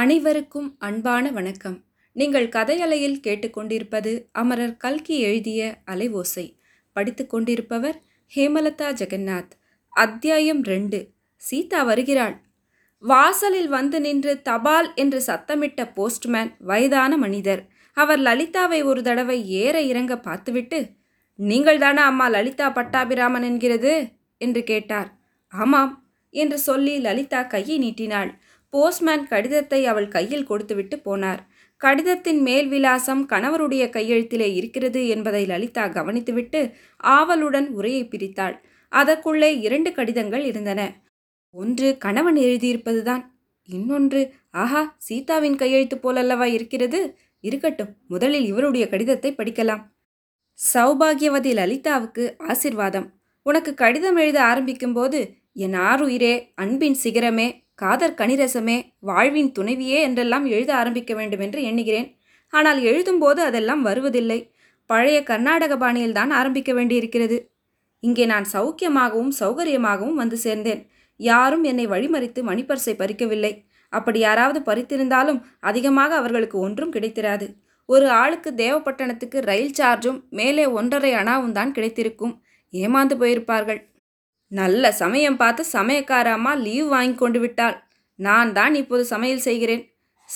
அனைவருக்கும் அன்பான வணக்கம். நீங்கள் கதையலையில் கேட்டுக்கொண்டிருப்பது அமரர் கல்கி எழுதிய அலைவோசை. படித்து கொண்டிருப்பவர் ஹேமலதா ஜெகநாத். அத்தியாயம் 2. சீதா வருகிறாள். வாசலில் வந்து நின்று தபால் என்று சத்தமிட்ட போஸ்ட்மேன் வயதான மனிதர். அவர் லலிதாவை ஒரு தடவை ஏற இறங்க பார்த்துவிட்டு, "நீங்கள்தானா அம்மா லலிதா பட்டாபிராமன் என்கிறது?" என்று கேட்டார். "ஆமாம்" என்று சொல்லி லலிதா கையை நீட்டினாள். போஸ்ட்மேன் கடிதத்தை அவள் கையில் கொடுத்துவிட்டு போனார். கடிதத்தின் மேல் விலாசம் கணவருடைய கையெழுத்திலே இருக்கிறது என்பதை லலிதா கவனித்துவிட்டு ஆவலுடன் உரையை பிரித்தாள். அதற்குள்ளே 2 கடிதங்கள் இருந்தன. ஒன்று கணவன் எழுதியிருப்பதுதான், இன்னொன்று ஆஹா சீதாவின் கையெழுத்து போலல்லவா இருக்கிறது. இருக்கட்டும், முதலில் இவருடைய கடிதத்தை படிக்கலாம். சௌபாகியவதி லலிதாவுக்கு ஆசிர்வாதம். உனக்கு கடிதம் எழுத ஆரம்பிக்கும்போது, "என் ஆறுயிரே, அன்பின் சிகரமே, காதற் கனிரசமே, வாழ்வின் துணைவியே" என்றெல்லாம் எழுத ஆரம்பிக்க வேண்டும் என்று எண்ணுகிறேன். ஆனால் எழுதும்போது அதெல்லாம் வருவதில்லை. பழைய கர்நாடக பாணியில்தான் ஆரம்பிக்க வேண்டியிருக்கிறது. இங்கே நான் சௌக்கியமாகவும் சௌகரியமாகவும் வந்து சேர்ந்தேன். யாரும் என்னை வழிமறித்து மணிப்பரிசை பறிக்கவில்லை. அப்படி யாராவது பறித்திருந்தாலும் அதிகமாக அவர்களுக்கு ஒன்றும் கிடைத்திராது. ஒரு ஆளுக்கு தேவப்பட்டணத்துக்கு ரயில் சார்ஜும் மேலே 1.5 அணாவும் தான் கிடைத்திருக்கும். ஏமாந்து போயிருப்பார்கள். நல்ல சமயம் பார்த்து சமையக்காரம்மா லீவ் வாங்கி கொண்டு விட்டாள். நான் தான் இப்போது சமையல் செய்கிறேன்.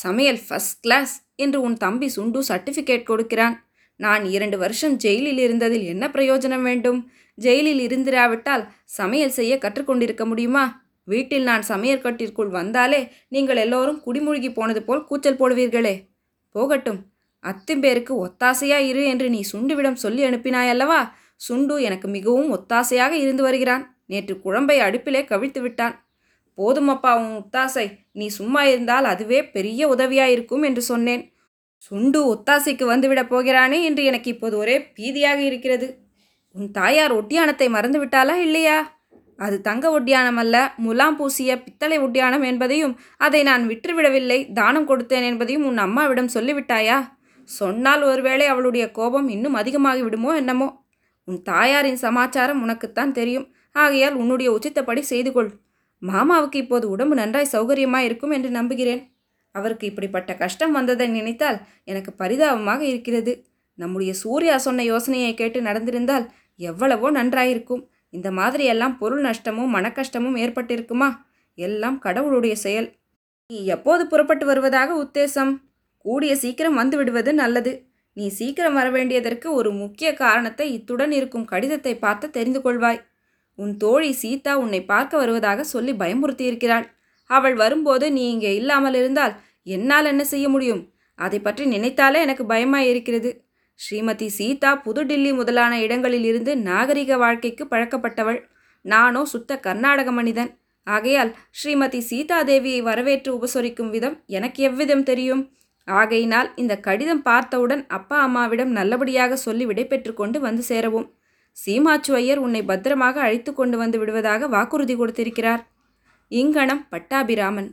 "சமையல் ஃபஸ்ட் கிளாஸ்" என்று உன் தம்பி சுண்டு சர்டிஃபிகேட் கொடுக்கிறான். நான் 2 வருஷம் ஜெயிலில் இருந்ததில் என்ன பிரயோஜனம் வேண்டும்? ஜெயிலில் இருந்திராவிட்டால் சமையல் செய்ய கற்றுக்கொண்டிருக்க முடியுமா? வீட்டில் நான் சமையற்கட்டிற்குள் வந்தாலே நீங்கள் எல்லோரும் குடிமூழ்கி போனது போல் கூச்சல் போடுவீர்களே. போகட்டும், அத்திம்பேருக்கு ஒத்தாசையா இரு என்று நீ சுண்டுவிடம் சொல்லி அனுப்பினாயல்லவா? சுண்டு எனக்கு மிகவும் ஒத்தாசையாக இருந்து வருகிறான். நேற்று குழம்பை அடுப்பிலே கவிழ்த்து விட்டான். "போதுமப்பா உன் ஒத்தாசை, நீ சும்மா இருந்தால் அதுவே பெரிய உதவியாயிருக்கும்" என்று சொன்னேன். "சுண்டு ஒத்தாசைக்கு வந்துவிடப் போகிறானே என்று எனக்கு இப்போது ஒரே பீதியாக இருக்கிறது." "உன் தாயார் ஒட்டியானத்தை மறந்துவிட்டாளா இல்லையா? அது தங்க ஒட்டியானம் அல்ல, முலாம் பூசிய பித்தளை ஒட்டியானம் என்பதையும் அதை நான் விற்றுவிடவில்லை, தானம் கொடுத்தேன் என்பதையும் உன் அம்மாவிடம் சொல்லிவிட்டாயா? சொன்னால் ஒருவேளை அவளுடைய கோபம் இன்னும் அதிகமாகிவிடுமோ என்னமோ. உன் தாயாரின் சமாச்சாரம் உனக்குத்தான் தெரியும். ஆகையால் உன்னுடைய உச்சித்தப்படி செய்து கொள். மாமாவுக்கு இப்போது உடம்பு நன்றாய் சௌகரியமாக இருக்கும் என்று நம்புகிறேன். அவருக்கு இப்படிப்பட்ட கஷ்டம் வந்ததை நினைத்தால் எனக்கு பரிதாபமாக இருக்கிறது. நம்முடைய சூர்யா சொன்ன யோசனையை கேட்டு நடந்திருந்தால் எவ்வளவோ நன்றாயிருக்கும். இந்த மாதிரியெல்லாம் பொருள் நஷ்டமும் மனக்கஷ்டமும் ஏற்பட்டிருக்குமா? எல்லாம் கடவுளுடைய செயல். நீ எப்போது புறப்பட்டு வருவதாக உத்தேசம்?" "கூடிய சீக்கிரம் வந்து விடுவது நல்லது. நீ சீக்கிரம் வரவேண்டியதற்கு ஒரு முக்கிய காரணத்தை இத்துடன் இருக்கும் கடிதத்தை பார்த்து தெரிந்து கொள்வாய். உன் தோழி சீதா உன்னை பார்க்க வருவதாக சொல்லி பயமுறுத்தியிருக்கிறாள். அவள் வரும்போது நீ இங்கே இல்லாமல் இருந்தால் என்னால் என்ன செய்ய முடியும்? அதை பற்றி நினைத்தாலே எனக்கு பயமாயிருக்கிறது. ஸ்ரீமதி சீதா புதுடில்லி முதலான இடங்களில் இருந்து நாகரிக வாழ்க்கைக்கு பழக்கப்பட்டவள். நானோ சுத்த கர்நாடக மனிதன். ஆகையால் ஸ்ரீமதி சீதா தேவியை வரவேற்று உபசரிக்கும் விதம் எனக்கு எவ்விதம் தெரியும்? ஆகையினால் இந்த கடிதம் பார்த்தவுடன் அப்பா அம்மாவிடம் நல்லபடியாக சொல்லி விடைபெற்று கொண்டு வந்து சேரவும். சீமாச்சுவையர் உன்னை பத்திரமாக அழைத்து கொண்டு வந்து விடுவதாக வாக்குறுதி கொடுத்திருக்கிறார். இங்கனம் பட்டாபிராமன்."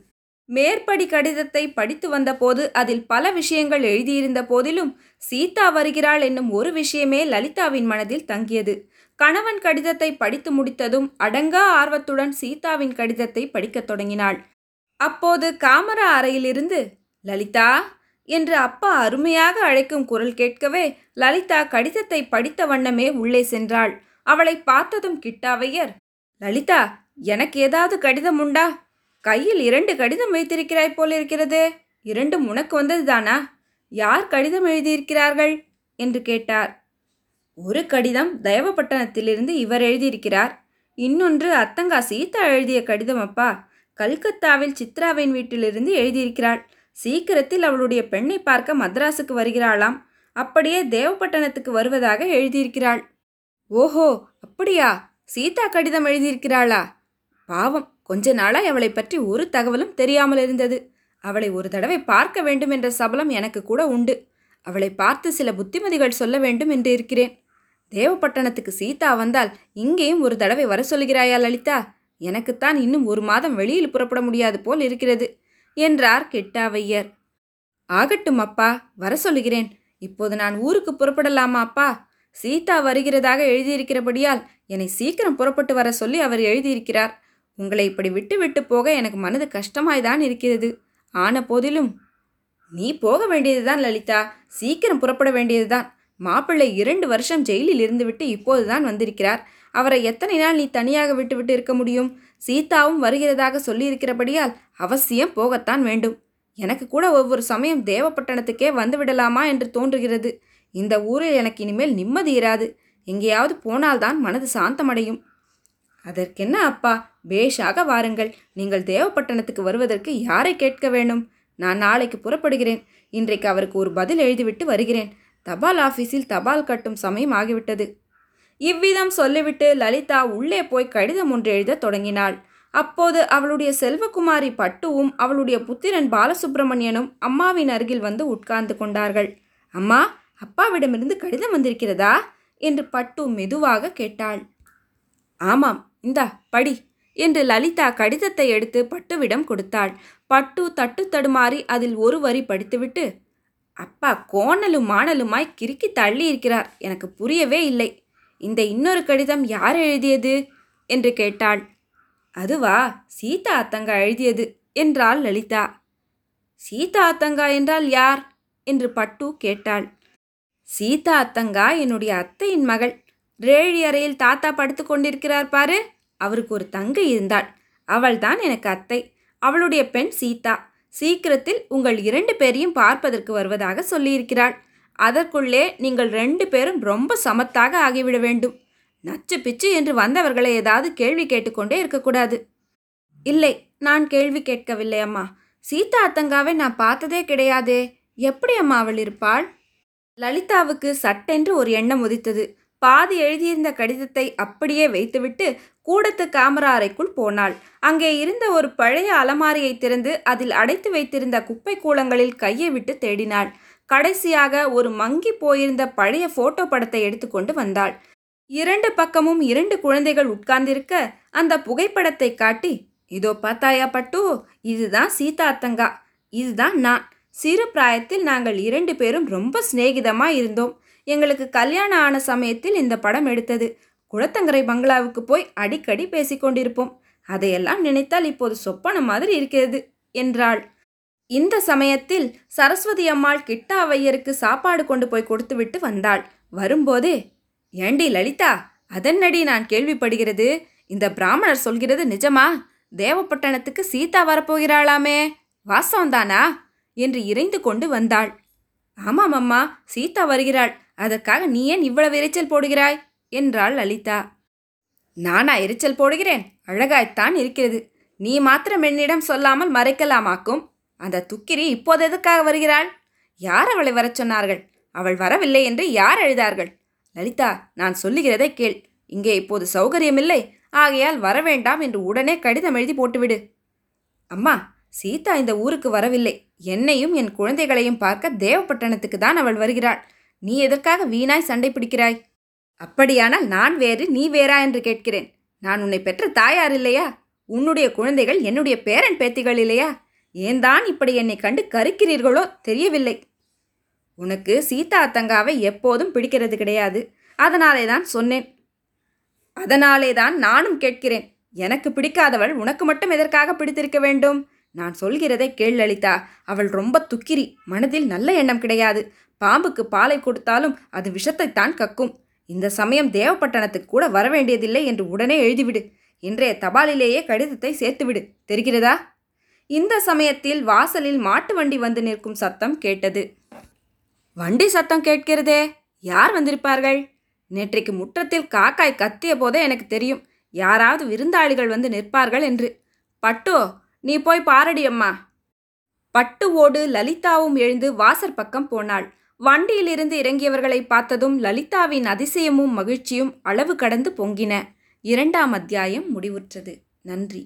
மேற்படி கடிதத்தை படித்து வந்தபோது அதில் பல விஷயங்கள் எழுதியிருந்த போதிலும் சீதா வருகிறாள் என்னும் ஒரு விஷயமே லலிதாவின் மனதில் தங்கியது. கணவன் கடிதத்தை படித்து முடித்ததும் அடங்கா ஆர்வத்துடன் சீதாவின் கடிதத்தை படிக்கத் தொடங்கினாள். அப்போது காமரா அறையிலிருந்து "லலிதா" என்று அப்பா அருமையாக அழைக்கும் குரல் கேட்கவே லலிதா கடிதத்தை படித்த வண்ணமே உள்ளே சென்றாள். அவளை பார்த்ததும் கிட்டாவையர், "லலிதா, எனக்கு ஏதாவது கடிதம் உண்டா? கையில் 2 கடிதம் வைத்திருக்கிறாய் போலிருக்கிறதே. 2ம் உனக்கு வந்ததுதானா? யார் கடிதம் எழுதியிருக்கிறார்கள்?" என்று கேட்டார். "ஒரு கடிதம் தேவப்பட்டணத்திலிருந்து இவர் எழுதியிருக்கிறார். இன்னொன்று அத்தங்கா சீதா எழுதிய கடிதம் அப்பா. கல்கத்தாவில் சித்ராவின் வீட்டிலிருந்து எழுதியிருக்கிறாள். சீக்கிரத்தில் அவளுடைய பெண்ணை பார்க்க மத்ராஸுக்கு வருகிறாளாம். அப்படியே தேவப்பட்டணத்துக்கு வருவதாக எழுதியிருக்கிறாள்." "ஓஹோ, அப்படியா? சீதா கடிதம் எழுதியிருக்கிறாளா? பாவம், கொஞ்ச நாளாய் அவளை பற்றி ஒரு தகவலும் தெரியாமல் இருந்தது. அவளை ஒரு தடவை பார்க்க வேண்டும் என்ற சபலம் எனக்கு கூட உண்டு. அவளை பார்த்து சில புத்திமதிகள் சொல்ல வேண்டும் என்று இருக்கிறேன். தேவப்பட்டணத்துக்கு சீதா வந்தால் இங்கேயும் ஒரு தடவை வர சொல்கிறாயா லலிதா? எனக்குத்தான் இன்னும் 1 மாதம் வெளியில் புறப்பட முடியாது போல் இருக்கிறது" என்றார் கிட்டாவையர். "ஆகட்டும் அப்பா, வர சொல்லுகிறேன். இப்போது நான் ஊருக்கு புறப்படலாமா அப்பா? சீதா வருகிறதாக எழுதியிருக்கிறபடியால் என்னை சீக்கிரம் புறப்பட்டு வர சொல்லி அவர் எழுதியிருக்கிறார். உங்களை இப்படி விட்டு விட்டு போக எனக்கு மனது கஷ்டமாய்தான் இருக்கிறது. ஆன போதிலும் நீ போக வேண்டியதுதான் லலிதா, சீக்கிரம் புறப்பட வேண்டியதுதான். மாப்பிள்ளை 2 வருஷம் ஜெயிலில் இருந்துவிட்டு இப்போதுதான் வந்திருக்கிறார். அவரை எத்தனை நாள் நீ தனியாக விட்டுவிட்டு இருக்க முடியும்? சீதாவும் வருகிறதாக சொல்லியிருக்கிறபடியால் அவசியம் போகத்தான் வேண்டும். எனக்கு கூட ஒவ்வொரு சமயம் தேவப்பட்டணத்துக்கே வந்துவிடலாமா என்று தோன்றுகிறது. இந்த ஊரில் எனக்கு இனிமேல் நிம்மதி இராது. எங்கேயாவது போனால்தான் மனது சாந்தமடையும். அதற்கென்ன அப்பா, பேஷாக வாருங்கள். நீங்கள் தேவப்பட்டணத்துக்கு வருவதற்கு யாரை கேட்க வேணும்? நான் நாளைக்கு புறப்படுகிறேன். இன்றைக்கு அவருக்கு ஒரு பதில் எழுதிவிட்டு வருகிறேன். தபால் ஆஃபீஸில் தபால் கட்டும் சமயம் ஆகிவிட்டது. இவ்விதம் சொல்லிவிட்டு லலிதா உள்ளே போய் கடிதம் ஒன்று எழுத தொடங்கினாள். அப்போது அவளுடைய செல்வகுமாரி பட்டுவும் அவளுடைய புத்திரன் பாலசுப்பிரமணியனும் அம்மாவின் அருகில் வந்து உட்கார்ந்து கொண்டார்கள். அம்மா, அப்பாவிடமிருந்து கடிதம் வந்திருக்கிறதா என்று பட்டு மெதுவாக கேட்டாள். ஆமாம், இந்தா படி என்று லலிதா கடிதத்தை எடுத்து பட்டுவிடம் கொடுத்தாள். பட்டு தட்டு தடுமாறி அதில் ஒரு வரி படித்துவிட்டு, அப்பா கோணலும் மாணலுமாய் கிறுக்கி தள்ளி இருக்கிறார், எனக்கு புரியவே இல்லை. இந்த இன்னொரு கடிதம் யார் எழுதியது என்று கேட்டாள். அதுவா, சீதா அத்தங்கா எழுதியது என்றாள் லலிதா. சீதா அத்தங்கா என்றால் யார் என்று பட்டு கேட்டாள். சீதா அத்தங்கா என்னுடைய அத்தையின் மகள். ரேழி அறையில் தாத்தா படுத்து கொண்டிருக்கிறார் பாரு, அவருக்கு ஒரு தங்கை இருந்தாள். அவள்தான் எனக்கு அத்தை. அவளுடைய பெண் சீதா. சீக்கிரத்தில் உங்கள் 2 பேரையும் பார்ப்பதற்கு வருவதாக சொல்லியிருக்கிறாள். அதற்குள்ளே நீங்கள் 2 பேரும் ரொம்ப சமத்தாக ஆகிவிட வேண்டும். நச்சு பிச்சு என்று வந்தவர்களை ஏதாவது கேள்வி கேட்டுக்கொண்டே இருக்கக்கூடாது. இல்லை, நான் கேள்வி கேட்கவில்லை அம்மா. சீதா அத்தங்காவை நான் பார்த்ததே கிடையாதே, எப்படி அம்மா அவள் இருப்பாள்? லலிதாவுக்கு சட்டென்று ஒரு எண்ணம் உதித்தது. பாதி எழுதியிருந்த கடிதத்தை அப்படியே வைத்துவிட்டு கூடத்து கேமரா அறைக்குள் போனாள். அங்கே இருந்த ஒரு பழைய அலமாரியை திறந்து அதில் அடைத்து வைத்திருந்த குப்பை கூளங்களில் கையை விட்டு தேடினாள். கடைசியாக ஒரு மங்கி போயிருந்த பழைய போட்டோ படத்தை எடுத்துக்கொண்டு வந்தாள். 2 பக்கமும் 2 குழந்தைகள் உட்கார்ந்திருக்க அந்த புகைப்படத்தை காட்டி, இதோ பார்த்தாயா பட்டு, இதுதான் சீதா அத்தங்கா, இதுதான் நான். சிறு பிராயத்தில் நாங்கள் 2 பேரும் ரொம்ப சிநேகிதமாக இருந்தோம். எங்களுக்கு கல்யாணம் ஆன சமயத்தில் இந்த படம் எடுத்தது. குளத்தங்கரை பங்களாவுக்கு போய் அடிக்கடி பேசிக்கொண்டிருப்போம். அதையெல்லாம் நினைத்தால் இப்போது சொப்பன மாதிரி இருக்கிறது என்றாள். இந்த சமயத்தில் சரஸ்வதி அம்மாள் கிட்டா ஐயருக்கு சாப்பாடு கொண்டு போய் கொடுத்துவிட்டு வந்தாள். வரும்போதே, ஏண்டி லலிதா, அதனடி நான் கேள்விப்படுகிறது, இந்த பிராமணர் சொல்கிறது நிஜமா? தேவப்பட்டணத்துக்கு சீதா வரப்போகிறாளாமே, வாசம்தானா என்று இறைந்து கொண்டு வந்தாள். ஆமாம் அம்மா, சீதா வருகிறாள். அதற்காக நீ ஏன் இவ்வளவு எரிச்சல் போடுகிறாய் என்றாள் லலிதா. நானா எரிச்சல் போடுகிறேன்? அழகாய்த்தான் இருக்கிறது. நீ மாத்திரம் என்னிடம் சொல்லாமல் மறைக்கலாமாக்கும். அந்த துக்கிரி இப்போது எதற்காக வருகிறாள்? யார் அவளை வர சொன்னார்கள்? அவள் வரவில்லை என்று யார் எழுதார்கள்? லலிதா, நான் சொல்லுகிறதை கேள். இங்கே இப்போது சௌகரியமில்லை, ஆகையால் வரவேண்டாம் என்று உடனே கடிதம் எழுதி போட்டுவிடு. அம்மா, சீதா இந்த ஊருக்கு வரவில்லை. என்னையும் என் குழந்தைகளையும் பார்க்க தேவப்பட்டணத்துக்கு தான் அவள் வருகிறாள். நீ எதற்காக வீணாய் சண்டை பிடிக்கிறாய்? அப்படியானால் நான் வேறு நீ வேறா என்று கேட்கிறேன். நான் உன்னை பெற்ற தாயார் இல்லையா? உன்னுடைய குழந்தைகள் என்னுடைய பேரன் பேத்திகள் இல்லையா? ஏன் தான் இப்படி என்னை கண்டு கருக்கிறீர்களோ தெரியவில்லை. உனக்கு சீதா அத்தங்காவை எப்போதும் பிடிக்கிறது கிடையாது. அதனாலே தான் சொன்னேன். அதனாலே தான் நானும் கேட்கிறேன். எனக்கு பிடிக்காதவள் உனக்கு மட்டும் எதற்காக பிடித்திருக்க வேண்டும்? நான் சொல்கிறதை கேள் லலிதா. அவள் ரொம்ப துக்கிரி, மனதில் நல்ல எண்ணம் கிடையாது. பாம்புக்கு பாலை கொடுத்தாலும் அது விஷத்தைத்தான் கக்கும். இந்த சமயம் தேவப்பட்டணத்துக்கு கூட வரவேண்டியதில்லை என்று உடனே எழுதிவிடு. இன்றைய தபாலிலேயே கடிதத்தை சேர்த்துவிடு. தெரிகிறதா? இந்த சமயத்தில் வாசலில் மாட்டு வண்டி வந்து நிற்கும் சத்தம் கேட்டது. வண்டி சத்தம் கேட்கிறதே, யார் வந்திருப்பார்கள்? நேற்றைக்கு முற்றத்தில் காக்காய் கத்திய போதே எனக்கு தெரியும், யாராவது விருந்தாளிகள் வந்து நிற்பார்கள் என்று. பட்டு, நீ போய் பாரடியம்மா. பட்டுவோடு லலிதாவும் எழுந்து வாசற் பக்கம் போனாள். வண்டியிலிருந்து இறங்கியவர்களை பார்த்ததும் லலிதாவின் அதிசயமும் மகிழ்ச்சியும் அளவு கடந்து பொங்கின. 2ஆம் அத்தியாயம் முடிவுற்றது. நன்றி.